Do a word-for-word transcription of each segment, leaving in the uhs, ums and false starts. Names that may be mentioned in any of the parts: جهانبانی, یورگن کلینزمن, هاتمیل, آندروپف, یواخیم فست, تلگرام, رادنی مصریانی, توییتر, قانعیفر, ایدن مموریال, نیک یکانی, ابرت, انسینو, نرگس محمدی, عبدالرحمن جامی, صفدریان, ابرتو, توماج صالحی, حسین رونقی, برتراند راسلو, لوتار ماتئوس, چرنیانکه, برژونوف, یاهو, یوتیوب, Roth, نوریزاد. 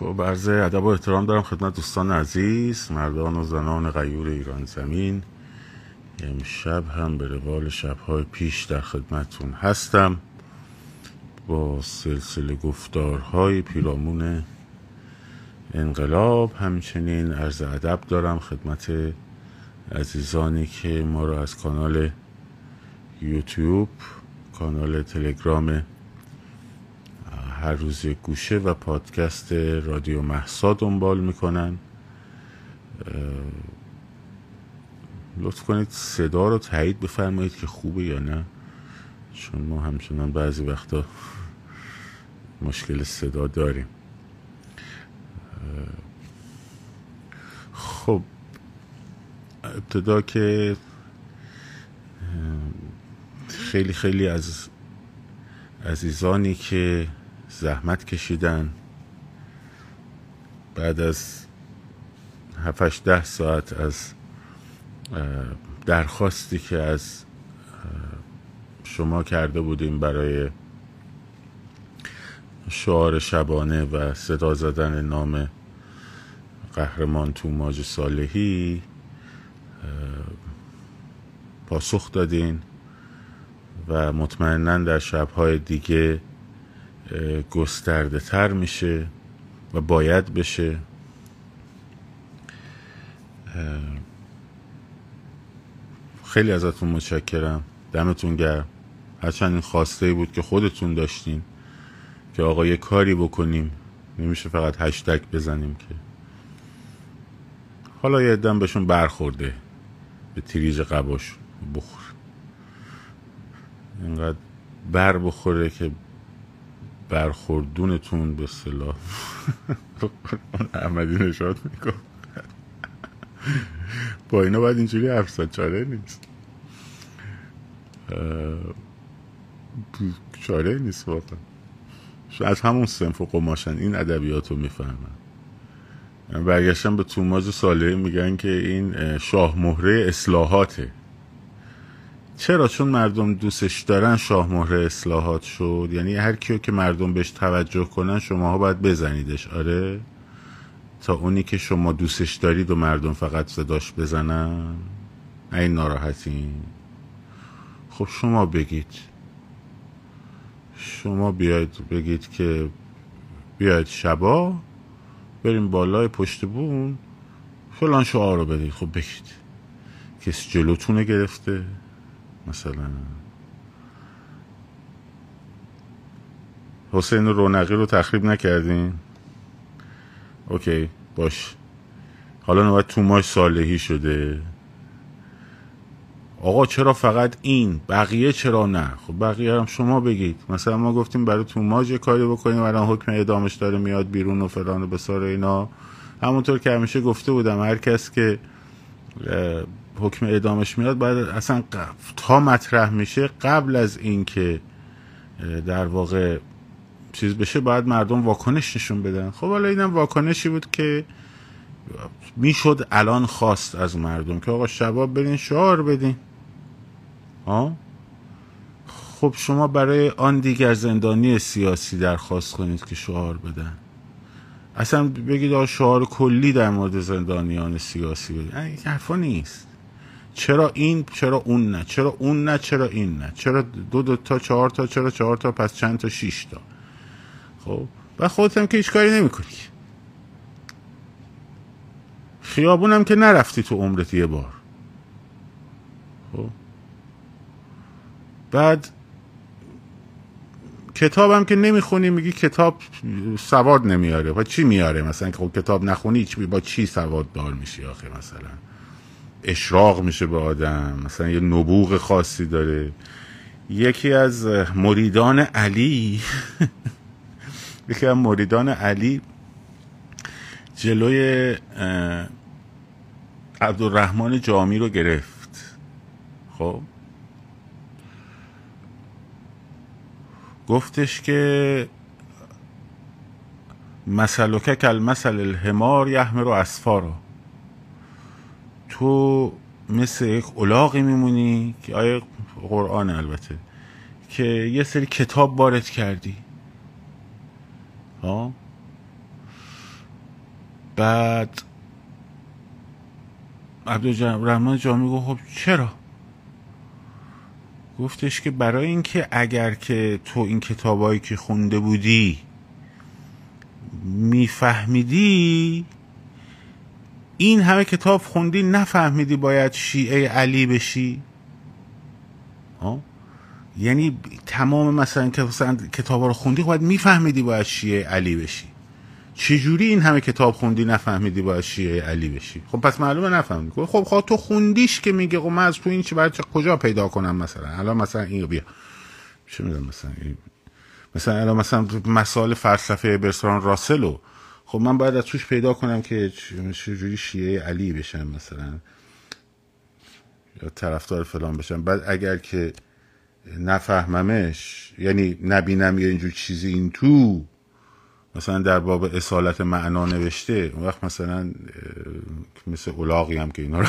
خب عرض ادب و احترام دارم خدمت دوستان عزیز، مردان و زنان غیور ایران زمین. امشب هم به روال شب‌های پیش در خدمتتون هستم با سلسله گفتارهای پیرامون انقلاب. همچنین عرض ادب دارم خدمت عزیزانی که ما را از کانال یوتیوب، کانال تلگرام هر روز گوشه و پادکست رادیو مهسا دنبال میکنن. لطف کنید صدا رو تایید بفرمایید که خوبه یا نه، چون ما همچنان بعضی وقتا مشکل صدا داریم. خب ابتدا که خیلی خیلی از عزیزانی که زحمت کشیدن بعد از هفتش ده ساعت از درخواستی که از شما کرده بودیم برای شعار شبانه و صدا زدن نام قهرمان توماج صالحی پاسخ دادین و مطمئناً در شب‌های دیگه گسترده تر میشه و باید بشه. خیلی ازتون متشکرم، دمتون گرم. هرچند این خواسته بود که خودتون داشتین که آقا یه کاری بکنیم، نمیشه فقط هشتگ بزنیم که حالا یه عده‌ام بهشون برخورده، به تریج قباش بخور، اینقدر بر بخوره که برخوردونتون به صلاح احمدی نشاط میکنه. با اینا باید اینجوری افساد، چاره نیست، چاره نیست واقعا. از همون صنف و قماشن، این ادبیات رو میفهمن. برگشتن به توماج صالحی میگن که این شاه مهره اصلاحاته. چرا؟ چون مردم دوستش دارن. شاه مهره اصلاحات شد یعنی هر کیو که مردم بهش توجه کنن شماها باید بزنیدش. آره، تا اونی که شما دوستش دارید و مردم فقط صداش بزنن. این ناراحتین، خب شما بگید، شما بیاید بگید که بیاید شبا بریم بالای پشت بون فلان شعار رو بدید. خب بگید، کسی جلوتونه گرفته؟ مثلا حسین رونقی رو تخریب نکردین؟ اوکی باش. حالا نوبت توماج صالحی شده. آقا چرا فقط این، بقیه چرا نه؟ خب بقیه هم شما بگید. مثلا ما گفتیم برای توماج کاری بکنیم، الان حکم اعدامش داره میاد بیرون و فلان و بسار اینا. همونطور که همیشه گفته بودم هر کس که حکم اعدامش میاد باید اصلا تا مطرح میشه قبل از این که در واقع چیز بشه باید مردم واکنش نشون بدن. خب حالا اینم واکنشی بود که میشد الان خواست از مردم که آقا شباب برین شعار بدین. ها خب شما برای آن دیگر زندانی سیاسی درخواست کنید که شعار بدن، اصلا بگید آقا شعار کلی در مورد زندانیان سیاسی بدین. این حرفا نیست. چرا این، چرا اون نه، چرا اون نه، چرا این نه، چرا دو دو تا چهار تا، چرا چهار تا پس چند تا شش تا. خب و خودت هم که هیچ کاری نمی‌کنی، خیابون هم که نرفتی تو عمرت یه بار. خب بعد کتاب هم که نمیخونی، میگی کتاب سواد نمیاره. با چی میاره مثلا؟ خب کتاب نخونی با چی سواد دار میشی آخه؟ مثلا اشراق میشه به آدم، مثلا یه نبوغ خاصی داره. یکی از مریدان علی یکی از مریدان علی جلوی عبدالرحمن جامی رو گرفت. خب گفتش که مثلک کالمثل الحمار یحمل اسفارا، تو مثل یک الاغی میمونی که آیه قرآن البته که یه سری کتاب وارد کردی. ها بعد عبدالرحمن جامی گفت خب چرا؟ گفتش که برای اینکه اگر که تو این کتابایی که خونده بودی میفهمیدی، این همه کتاب خوندی نفهمیدی باید شیعه علی بشی. آه؟ یعنی تمام مثلا کتاب ها رو خوندی باید میفهمیدی باید شیعه علی بشی. چجوری این همه کتاب خوندی نفهمیدی باید شیعه علی بشی؟ خب پس معلومه نفهمیدی. خب خب تو خوندیش که میگه خب من از تو این چه باید کجا پیدا کنم؟ مثلا الان مثلا این بیا چه میدونم مثلا این. مثلا الان مثلا مسائل فلسفه برتراند راسلو خب من باید از توش پیدا کنم که چجوری شیعه علی بشم مثلا یا طرفدار فلان بشم. بعد اگر که نفهممش یعنی نبینم یا اینجور چیزی این تو مثلا در باب اصالت معنا نوشته، اون وقت مثلا مثل الاغی هم که اینا رو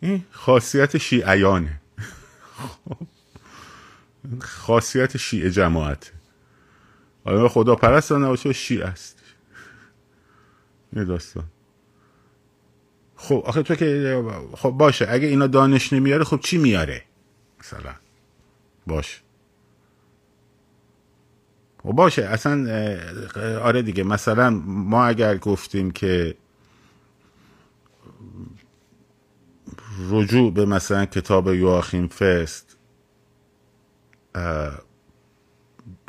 این خاصیت شیعیانه، خاصیت شیعه جماعت. آیا خدا پرست نباشه شیعه است یه داستان. خب آخه تو که خب باشه اگه اینا دانش نمیاره خب چی میاره مثلا؟ باشه خب باشه اصلا آره دیگه. مثلا ما اگر گفتیم که رجوع به مثلا کتاب یواخیم فست،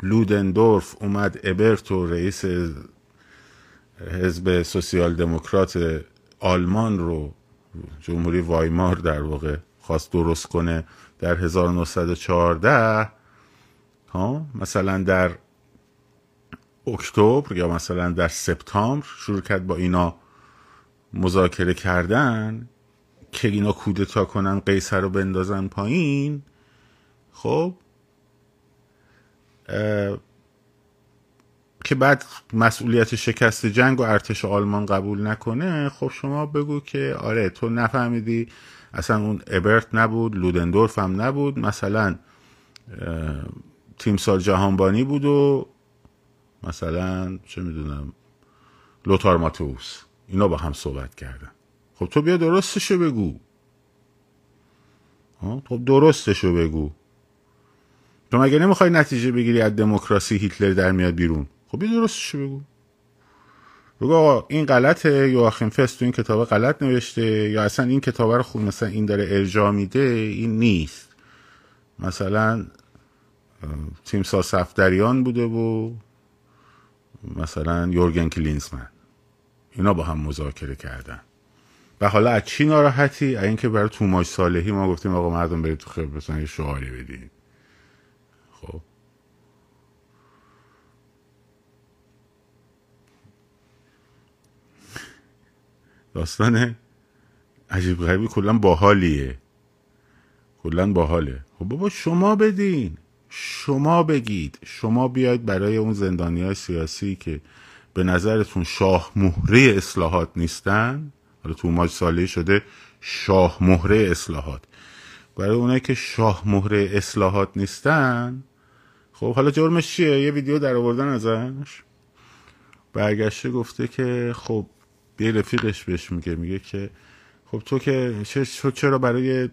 لودندورف اومد ابرتو رئیس حزب سوسیال دموکرات آلمان رو، جمهوری وایمار در واقع، خواست درست کنه در هزار و نهصد و چهارده ها، مثلا در اکتبر یا مثلا در سپتامبر شروع کرد با اینا مذاکره کردن که اینا کودتا کنن قیصر رو بندازن پایین. خب که بعد مسئولیت شکست جنگ و ارتش آلمان قبول نکنه. خب شما بگو که آره تو نفهمیدی، اصلا اون ابرت نبود، لودندورف هم نبود، مثلا تیمسار جهانبانی بود و مثلا چه میدونم لوتار ماتئوس، اینا با هم صحبت کردن. خب تو بیا درستشو بگو. خب درستشو بگو. تو مگه نمیخوای نتیجه بگیری از دموکراسی هیتلر در میاد بیرون؟ خب بیا درستشو بگو. بگو آقا این غلطه، یواخیم فست تو این کتاب غلط نوشته، یا اصلا این کتاب رو خود مثلا این داره ارجاع میده، این نیست. مثلا تیمسار صفدریان بوده و مثلا یورگن کلینزمن، اینا با هم مذاکره کردن. و حالا از چی ناراحتی؟ از اینکه برای توماج صالحی ما گفتیم آقا مردم برید تو خیابون یه شعاری بدین. خب داستان عجیب غریبی کلا باحالیه، کلا باحاله. خب بابا شما بدین، شما بگید، شما بیاید برای اون زندانیان سیاسی که به نظرتون شاه مهره اصلاحات نیستن، حالا توماج صالحی شده شاه مهره اصلاحات، برای اونایی که شاه مهره اصلاحات نیستن خب حالا جرمش چیه؟ یه ویدیو در آوردن ازش، برگشته گفته که خب یه رفیقش بهش میگه، میگه که خب تو که چرا برای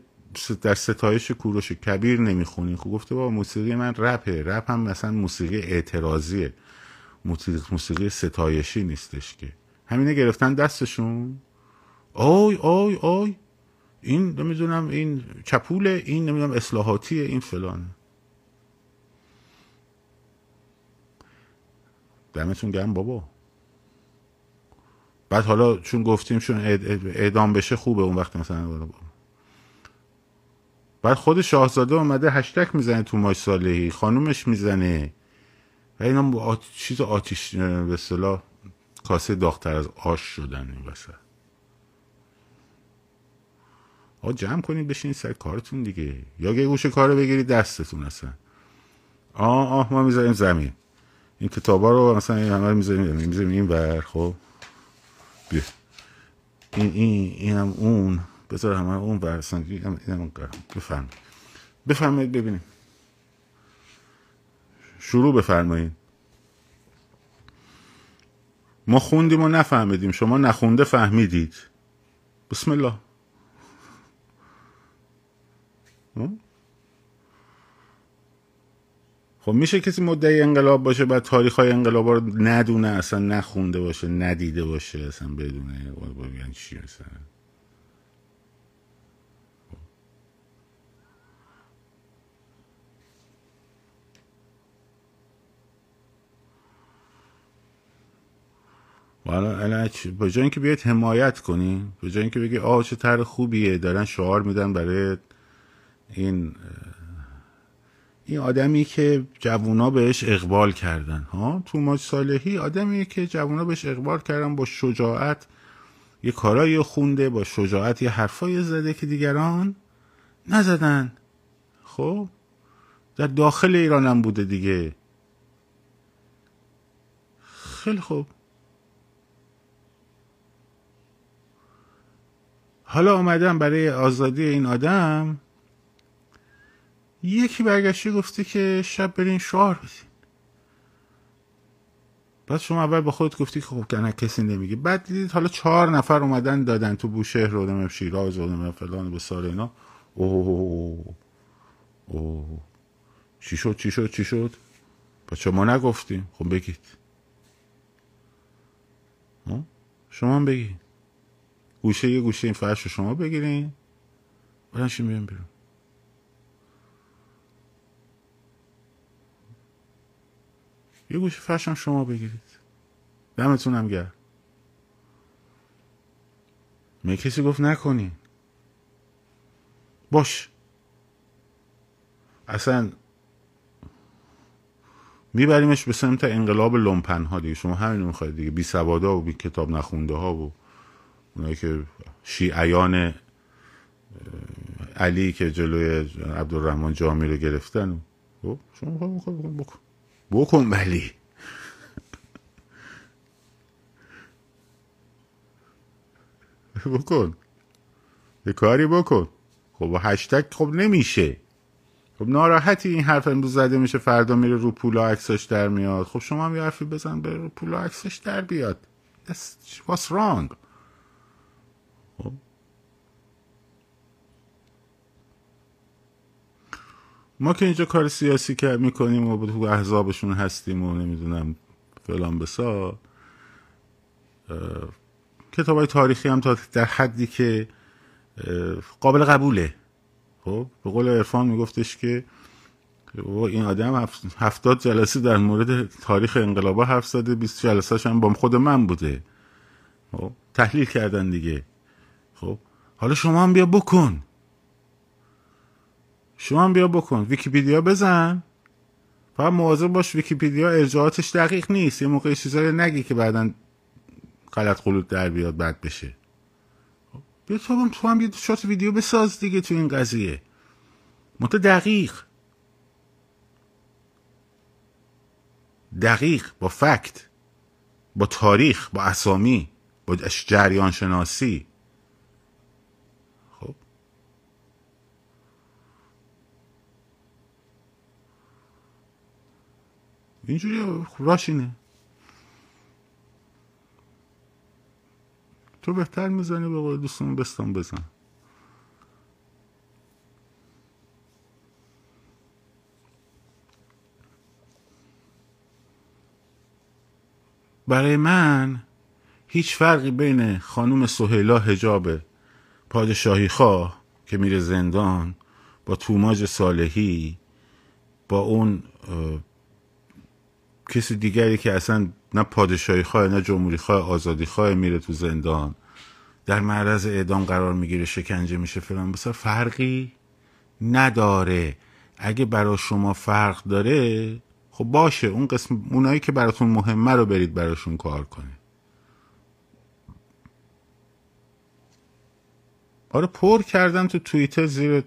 در ستایش کوروش کبیر نمیخونی؟ خب گفته با موسیقی من رپه، رپ هم مثلا موسیقی اعتراضیه، موسیقی ستایشی نیستش که. همینه گرفتن دستشون آی آی آی این نمیدونم این چپوله، این نمیدونم اصلاحاتیه، این فلانه. دمتون گرم بابا. بعد حالا چون گفتیم چون اعدام بشه خوبه اون وقت مثلا بابا. بعد خود شاهزاده اومده هشتک میزنه توماج صالحی، خانومش میزنه و اینا آت... چیز آتیش به اصطلاح کاسه داغ‌تر از آش شدن. این وسط آقا جمع کنید بشینید سر کارتون دیگه، یا یه گوشه کارو بگیرید دستتون اصلا. آه آه ما میذاریم زمین این کتابا رو مثلا همه میذاریم میذاریم این ور. خب بیا این این اینم اون بذار همه اون ور اصلا اینم بفرمایید بفرمایید ببینیم، شروع بفرمایید. ما خوندیم و نفهمیدیم، شما نخونده فهمیدید. بسم الله. خب میشه کسی مدعی انقلاب باشه بعد تاریخ‌های انقلاب رو ندونه، اصلا نخونده باشه، ندیده باشه، اصلا بدونه یعنی چی مثلا؟ به جای اینکه بیاید حمایت کنی، به جای اینکه بگی آه چه طرح خوبیه دارن شعار میدن برای این این آدمی که جوونا بهش اقبال کردن، ها، توماج صالحی آدمیه که جوونا بهش اقبال کردن، با شجاعت یه کارایی خونده، با شجاعت یه حرفایی زده که دیگران نزدن. خب در داخل ایران هم بوده دیگه. خیلی خوب، حالا آمدم برای آزادی این آدم، یکی برگشتی گفتی که شب برین شعار بدین. بعد شما اول با خودت گفتی که خب کنه کسی نمیگه، بعد دیدید حالا چهار نفر اومدن دادن تو بوشهر و دمم شیراز و دمم فلان به سال اینا. اوه اوه چی شد چی شد چی شد؟ با شما نگفتیم. خب بگید، شما هم بگید، گوشه یه گوشه این فرش رو شما بگیرین برنشین بیرون بیرون. یه گوشه فرش هم شما بگیرید. دمتون هم گرم. می کسی گفت نکنین؟ باش. اصلا میبریمش به سمت انقلاب لومپن ها دیگه. شما همین میخواید دیگه، بی سوادا و بی کتاب نخونده ها و اونایی که شیعیان علی که جلوی عبدالرحمن جامی رو گرفتن. خب شما میخوای بکن بکن بکن بلی. بکن یه کاری بکن. خب با هشتگ خب نمیشه. خب ناراحتی، این حرف امروز زده میشه فردا میره رو پولا عکسش در میاد. خب شما هم یه حرفی بزن به رو پولا عکسش در بیاد. What's wrong؟ ما که اینجا کار سیاسی که میکنیم و تو احزابشون هستیم و نمیدونم فلان بسا، کتابای تاریخی هم تا در حدی که قابل قبوله. خب به قول عرفان میگفتش که این آدم هفتاد جلسه در مورد تاریخ انقلابا حرف زده، بیست جلسه‌ش هم با خود من بوده، خب تحلیل کردن دیگه. خب حالا شما هم بیا بکن، شما هم بیا بکن. ویکی‌پدیا بزن، فقط مواظب باش ویکی‌پدیا ارجاعاتش دقیق نیست، یه موقع چیزایی نگی که بعداً غلط غلط در بیاد بد بشه. بیا تو هم تو هم یه شات ویدیو بساز دیگه تو این قضیه، مت دقیق دقیق با فکت، با تاریخ، با اسامی، با جریان شناسی. اینجوری راش اینه. تو بهتر میزنی به قول دوستان بستان بزن. برای من هیچ فرقی بین خانوم سهیلا حجاب پادشاهی خواه که میره زندان با توماج صالحی با اون کسی دیگری که اصلا نه پادشاهی خواه نه جمهوری خواه آزادی خواه میره تو زندان در معرض اعدام قرار میگیره شکنجه میشه فلان بسا، فرقی نداره. اگه برای شما فرق داره خب باشه، اون قسم اونایی که براتون مهمه رو برید براشون کار کنه. آره پر کردم تو توییتر زیر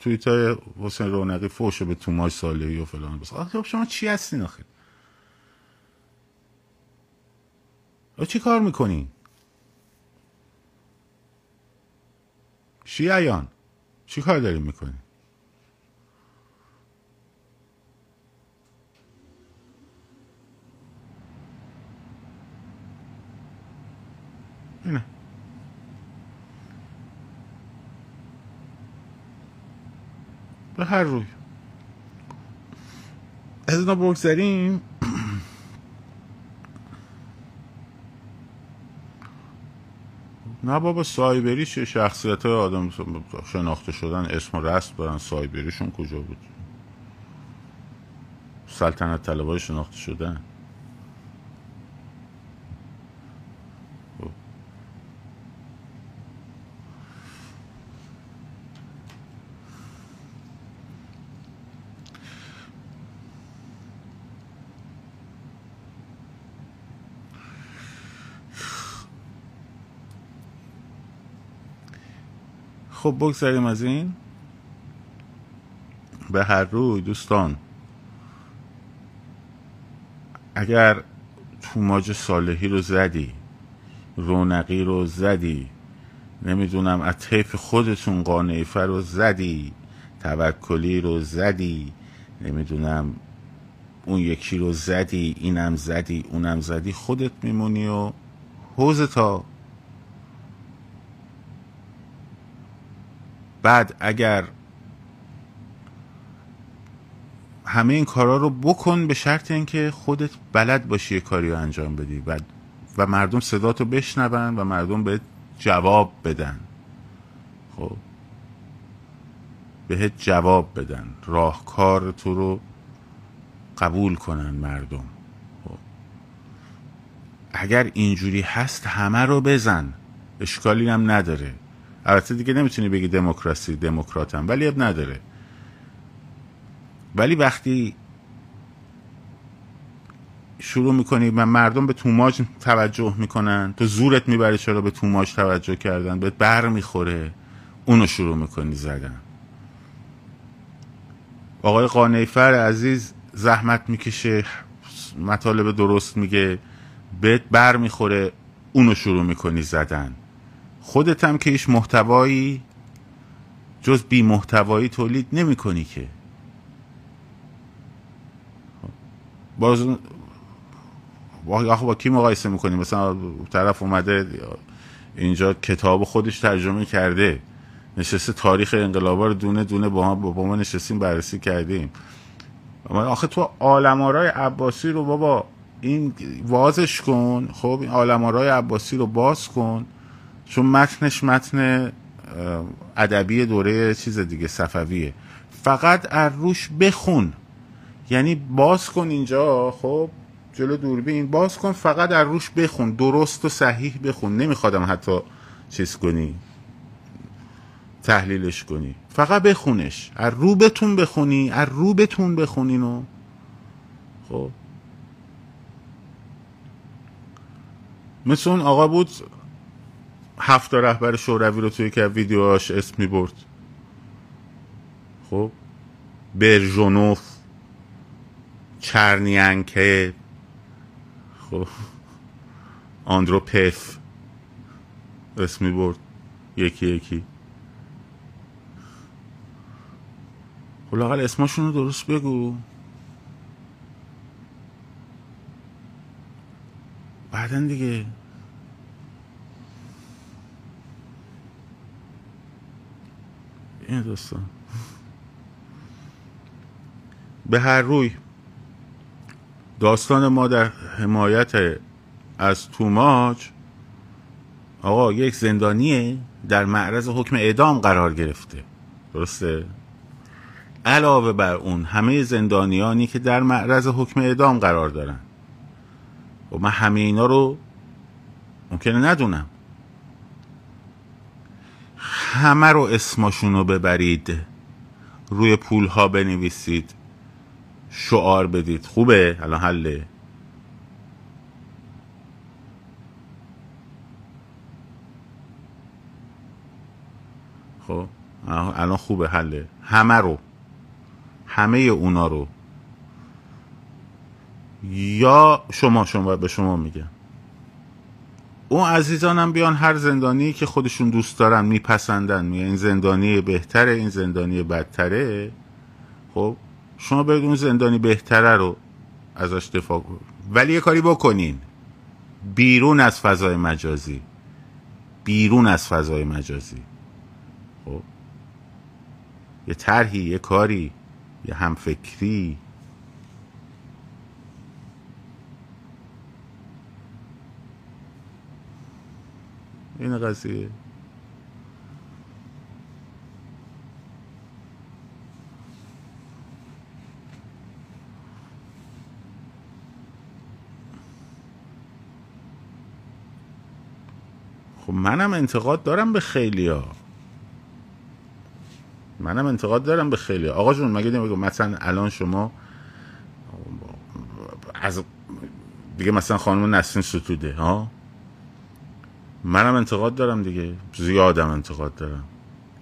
توییتر حسین رونقی فوشو به توماج صالحی و فلان بسا. آخه شما چی هستین آخه؟ چی کار میکنین شیعیان؟ چی کار داریم میکنین؟ اینه. به هر روی از اینا بگذاریم. نه بابا، سایبری چه؟ شخصیت های آدم شناخته شدن اسم و رست برن، سایبریشون کجا بود؟ سلطنت طلبای شناخته شدن. خب بگذاریم از این. به هر روی دوستان، اگر توماج صالحی رو زدی، رونقی رو زدی، نمیدونم از طیف خودتون قانعیفه رو زدی، توکلی رو زدی، نمیدونم اون یکی رو زدی، اینم زدی، اونم زدی، خودت میمونی و حوزتا. بعد اگر همه این کارا رو بکن به شرط اینکه خودت بلد باشی یه کاری رو انجام بدی و, و مردم صداتو بشنون و مردم بهت جواب بدن. خب بهت جواب بدن، راهکار تو رو قبول کنن مردم. خب اگر اینجوری هست همه رو بزن، اشکالی هم نداره. البته دیگه نمیتونی بگی دموکراسی، دموکراتم، ولی اب نداره. ولی وقتی شروع میکنی و مردم به توماج توجه میکنن، تو زورت میبری چرا به توماج توجه کردن، بهت بر میخوره، اونو شروع میکنی زدن. آقای قانعیفر عزیز زحمت میکشه، مطالب درست میگه، بهت بر میخوره، اونو شروع میکنی زدن. خودت هم که هیچ محتوایی جز بی محتوایی تولید نمی کنی که. باز آخه با کی مقایسه میکنی؟ مثلا طرف اومده اینجا کتاب خودش ترجمه کرده، نشسته تاریخ انقلابا رو دونه دونه با هم با ما نشستیم بررسی کردیم. آخه تو عالم آرای عباسی رو بابا این وازش کن. خب این عالم آرای عباسی رو باز کن، چون متنش متن ادبی دوره چیز دیگه صفویه، فقط از روش بخون. یعنی باز کن اینجا، خب جلو دوربین باز کن، فقط از روش بخون، درست و صحیح بخون. نمیخوادم حتی چیز کنی، تحلیلش کنی، فقط بخونش، از رو بتون بخونی، از رو بتون بخونین. و خب مثل اون آقا بود هفت تا رهبر شوروی رو توی که ویدیوهاش اسم میبرد. خب برژونوف، چرنیانکه، خب آندروپف اسم میبرد یکی یکی. خب لااقل اسمشون رو درست بگو. بعدن دیگه این دوستان به هر روی داستان ما در حمایت از توماج، آقا یک زندانیه در معرض حکم اعدام قرار گرفته، درسته؟ علاوه بر اون همه زندانیانی که در معرض حکم اعدام قرار دارن و من همه اینا رو ممکنه ندونم، همه رو اسماشون رو ببرید، روی پول ها بنویسید، شعار بدید. خوبه؟ الان حله. خب الان خوبه، حله. همه رو، همه اونا رو، یا شما شما به شما میگم اون عزیزانم بیان هر زندانی که خودشون دوست دارن میپسندن، میگن این زندانی بهتره، این زندانی بدتره. خب شما برید اون زندانی بهتره رو ازش دفاع کنید، ولی یه کاری بکنین بیرون از فضای مجازی. بیرون از فضای مجازی. خب یه طرحی، یه کاری، یه همفکری. این قضیه خب منم انتقاد دارم به خیلی ها. منم انتقاد دارم به خیلی ها. آقا جون مگه نمیگم مثلا الان شما از دیگه مثلا خانم نسرین ستوده ها، منم انتقاد دارم دیگه، زیادم انتقاد دارم،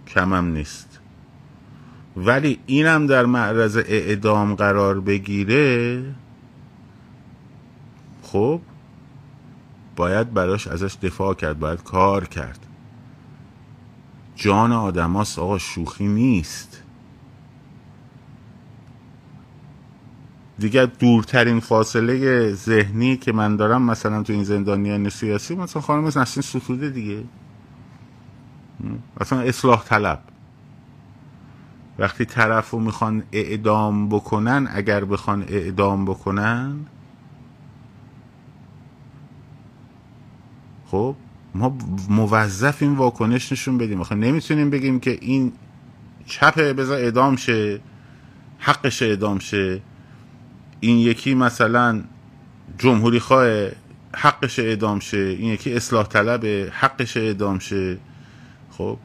کمم نیست. ولی اینم در معرض اعدام قرار بگیره، خب باید براش ازش دفاع کرد، باید کار کرد. جان آدم هاست آقا، شوخی نیست دیگه. دورترین فاصله ذهنی که من دارم مثلا تو این زندانیان سیاسی مثلا خانم نسرین ستوده دیگه، مثلا اصلاح طلب. وقتی طرف رو میخوان اعدام بکنن، اگر بخوان اعدام بکنن، خب ما موظف این واکنش نشون بدیم. آخه نمیتونیم بگیم که این چپه بذار اعدام شه، حقش اعدام شه، این یکی مثلا جمهوری خواه حقش اعدام شه، این یکی اصلاح طلبه حقش اعدام شه. خب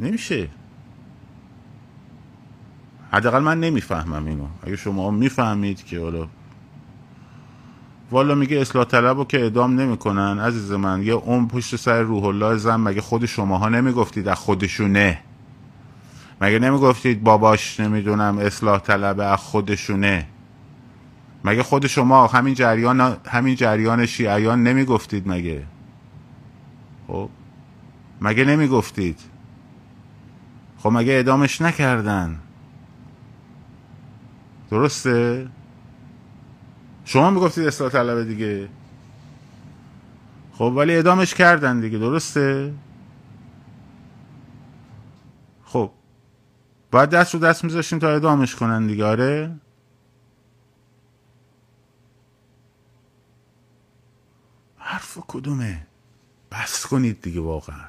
نمیشه. حداقل من نمیفهمم اینو. اگه شما میفهمید که حالا والا میگه اصلاح طلبو که اعدام نمیکنن عزیز من، یه عمر پشت سر روح الله زن. مگه خود شماها نمیگفتید از خودشونه؟ مگه نمیگفتید باباش نمیدونم اصلاح طلبه از خودشونه؟ مگه خود شما همین جریان همین جریان شیعیان نمیگفتید؟ مگه خب مگه نمیگفتید؟ خب مگه اعدامش نکردن؟ درسته؟ شما میگفتید اصلاح طلبه دیگه، خب ولی اعدامش کردن دیگه، درسته؟ خب باید دست رو دست میذاشیم تا اعدامش کنن دیگه. آره حرف کدومه؟ بس کنید دیگه واقعا.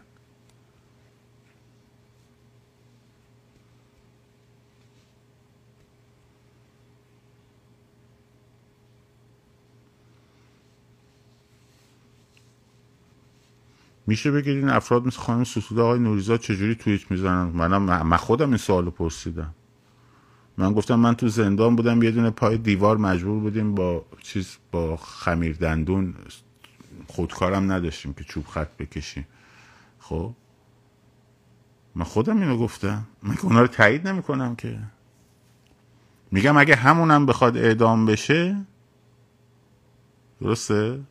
میشه بگید این افراد مثل خانم ستوده، آقای نوریزاد چجوری توییت میزنن؟ منم من خودم این سوالو پرسیدم. من گفتم من تو زندان بودم، یه دونه پای دیوار مجبور بودیم با چیز با خمیر دندون، خودکارم نداشتیم که چوب خط بکشیم. خب من خودم اینو گفتم. من که اونا رو تایید نمیکنم که. میگم اگه همونم بخواد اعدام بشه، درسته؟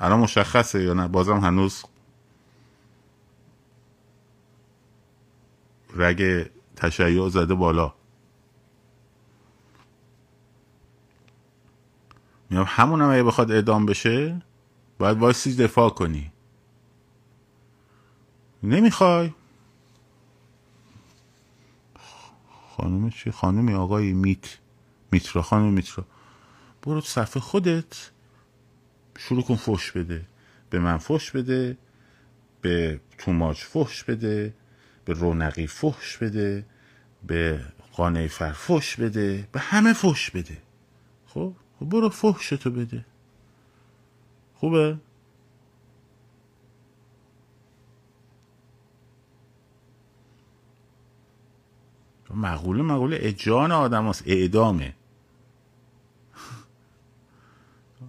الان مشخصه یا نه؟ بازم هنوز رگ تشیع زده بالا. میگم همون هم اگه بخواد اعدام بشه باید وایسی دفاع کنی. نمیخوای؟ خانم چی؟ خانمی آقای میت میترا خانم میترا برو صفحه خودت شروع کن فحش بده. به من فحش بده، به توماج فحش بده، به رونقی فحش بده، به قانه فر فحش بده، به همه فحش بده. خب برو فحش تو بده. خوبه؟ مقوله مقوله جان آدم هست، اعدامه.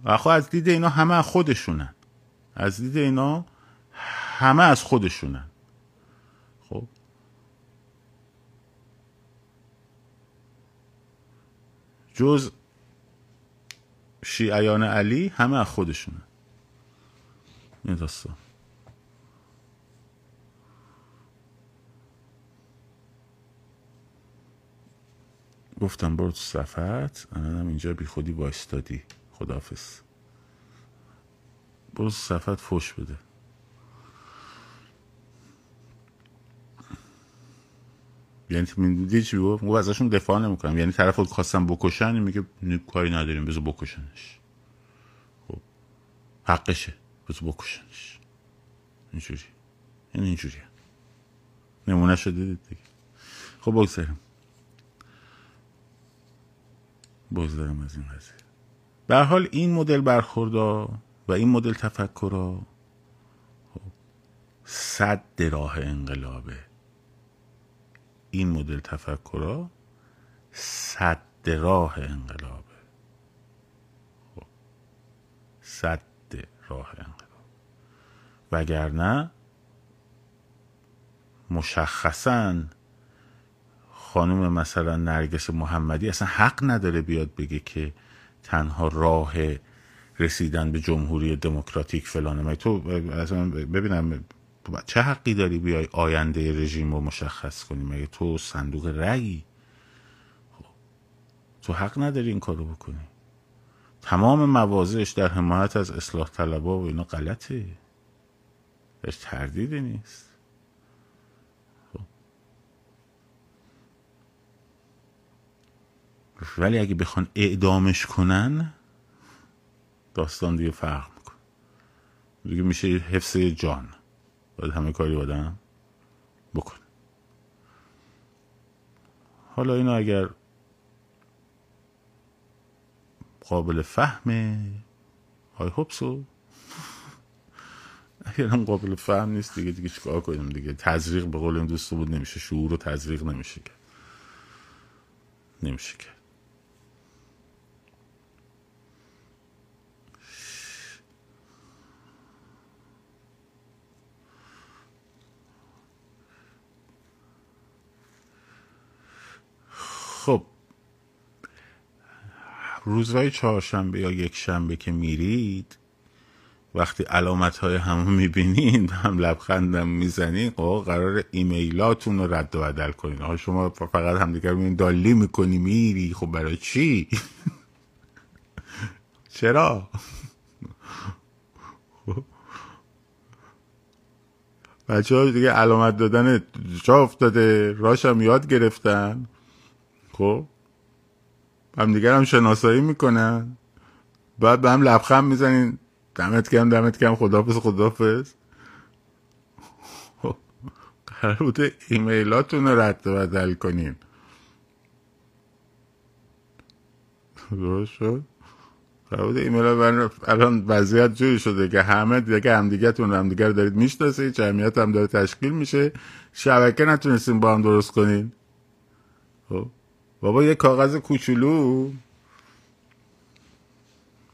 آخه از دید اینا همه از خودشونن. از دید اینا همه از خودشونن. خب جز شیعیان علی همه از خودشونن. این داستان گفتم برو تو صفحت. الانم اینجا بی خودی وایستادی. خداحافظ. برو صفحت فوش بده. یعنی میدونی چی گفت؟ میگه ازشون دفاع نمیکنم، یعنی طرفو خواستم بکشن میگه کاری نداریم بذار بکشنش. خب حقشه بذار بکشنش. اینجوری یعنی اینجوریه. نمونه شده دیدید دیگه. خب بگذاریم بگذاریم از این قضیه. به هر حال این مدل برخوردا و این مدل تفکرها صد راه انقلابه. این مدل تفکرها صد راه انقلابه. صد راه انقلاب. وگرنه مشخصاً خانم مثلا نرگس محمدی اصلا حق نداره بیاد بگه که تنها راه رسیدن به جمهوری دموکراتیک فلانه. من تو اصلا ببینم چه حقی داری بیای آینده رژیم رو مشخص کنی؟ مگه تو صندوق رأی؟ تو حق نداری این کارو بکنی. تمام مواضعش در حمایت از اصلاح طلبا و اینا غلطه، هیچ تردیدی نیست. ولی اگه بخوان اعدامش کنن داستان دیگه فرق میکنه، دیگه میشه حفظ جان. باید همه کاری آدم بکن. حالا اینا اگر قابل فهمه I hope so. اگر هم قابل فهم نیست دیگه دیگه چیکار کنیم دیگه؟ تزریق به قول این دوست بود نمیشه، شعور رو تزریق نمیشه کرد. نمیشه کرد. خب روزهای چهارشنبه یا یک شنبه که میرید وقتی علامت‌های همو میبینید هم لبخندم میزنید، آقا قرار ایمیلاتون رو رد و بدل کنین. آقا شما فقط همدیگر میبینید دالی میکنی میری. خب برای چی؟ چرا؟ بچه ها دیگه علامت دادن جا افتاده، راش هم یاد گرفتن، خب هم دیگر هم شناسایی میکنن، بعد به هم لبخند میزنین دمت گرم دمت گرم خداحافظ خداحافظ. قرار بوده ایمیلاتون رو رد و بدل کنین. درست شد؟ قرار بوده ایمیلات. الان وضعیت جوری شده که همه دیگه همدیگتون رو همدیگر رو دارید میشناسید، جمعیت هم داره تشکیل میشه، شبکه نتونستین با هم درست کنین. بابا یه کاغذ کوچولو،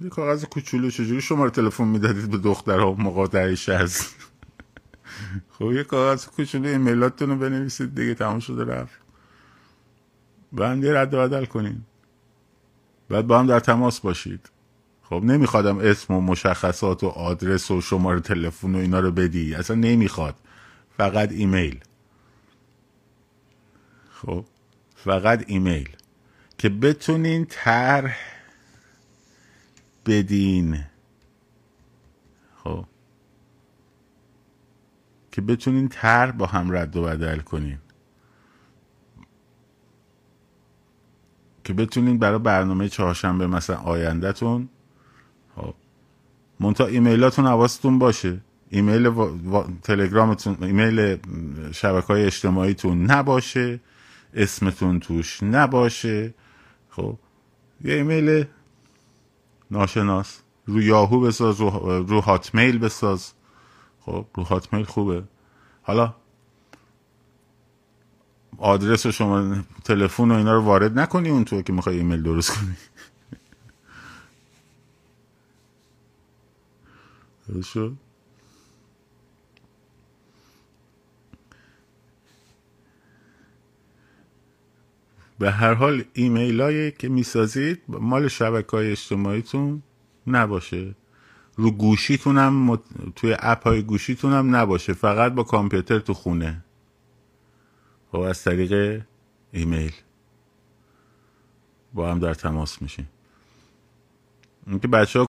یه کاغذ کوچولو چجوری شماره تلفن میدادید به دخترها موقع در شصت؟ خب یه کاغذ کوچولو ایمیلاتون رو بنویسید دیگه، تمام شده رفت. بنده رد و بدل کنین، بعد با هم در تماس باشید. خب نمیخوادم اسم و مشخصات و آدرس و شماره تلفن و اینا رو بدی، اصلا نمیخواد، فقط ایمیل. خب فقط ایمیل که بتونین طرح بدین. خب که بتونین طرح با هم رد و بدل کنین، که بتونین برای برنامه چهارشنبه مثلا آیندهتون. خب منتها ایمیلاتون حواستون باشه، ایمیل و... و... تلگرامتون، ایمیل شبکه‌های اجتماعیتون نباشه، اسمتون توش نباشه. خب یه ایمیل ناشناس رو یاهو بساز، رو, رو هاتمیل بساز. خب رو هاتمیل خوبه. حالا آدرس و شما تلفن و اینا رو وارد نکنی اون تو که میخوای ایمیل درست کنی. شد؟ به هر حال ایمیلایی که میسازید مال شبکه‌های اجتماعیتون نباشه، رو گوشیتون هم مت... توی اپ‌های گوشیتون هم نباشه، فقط با کامپیوتر تو خونه و از طریق ایمیل با هم در تماس میشین. اینکه بچه‌ها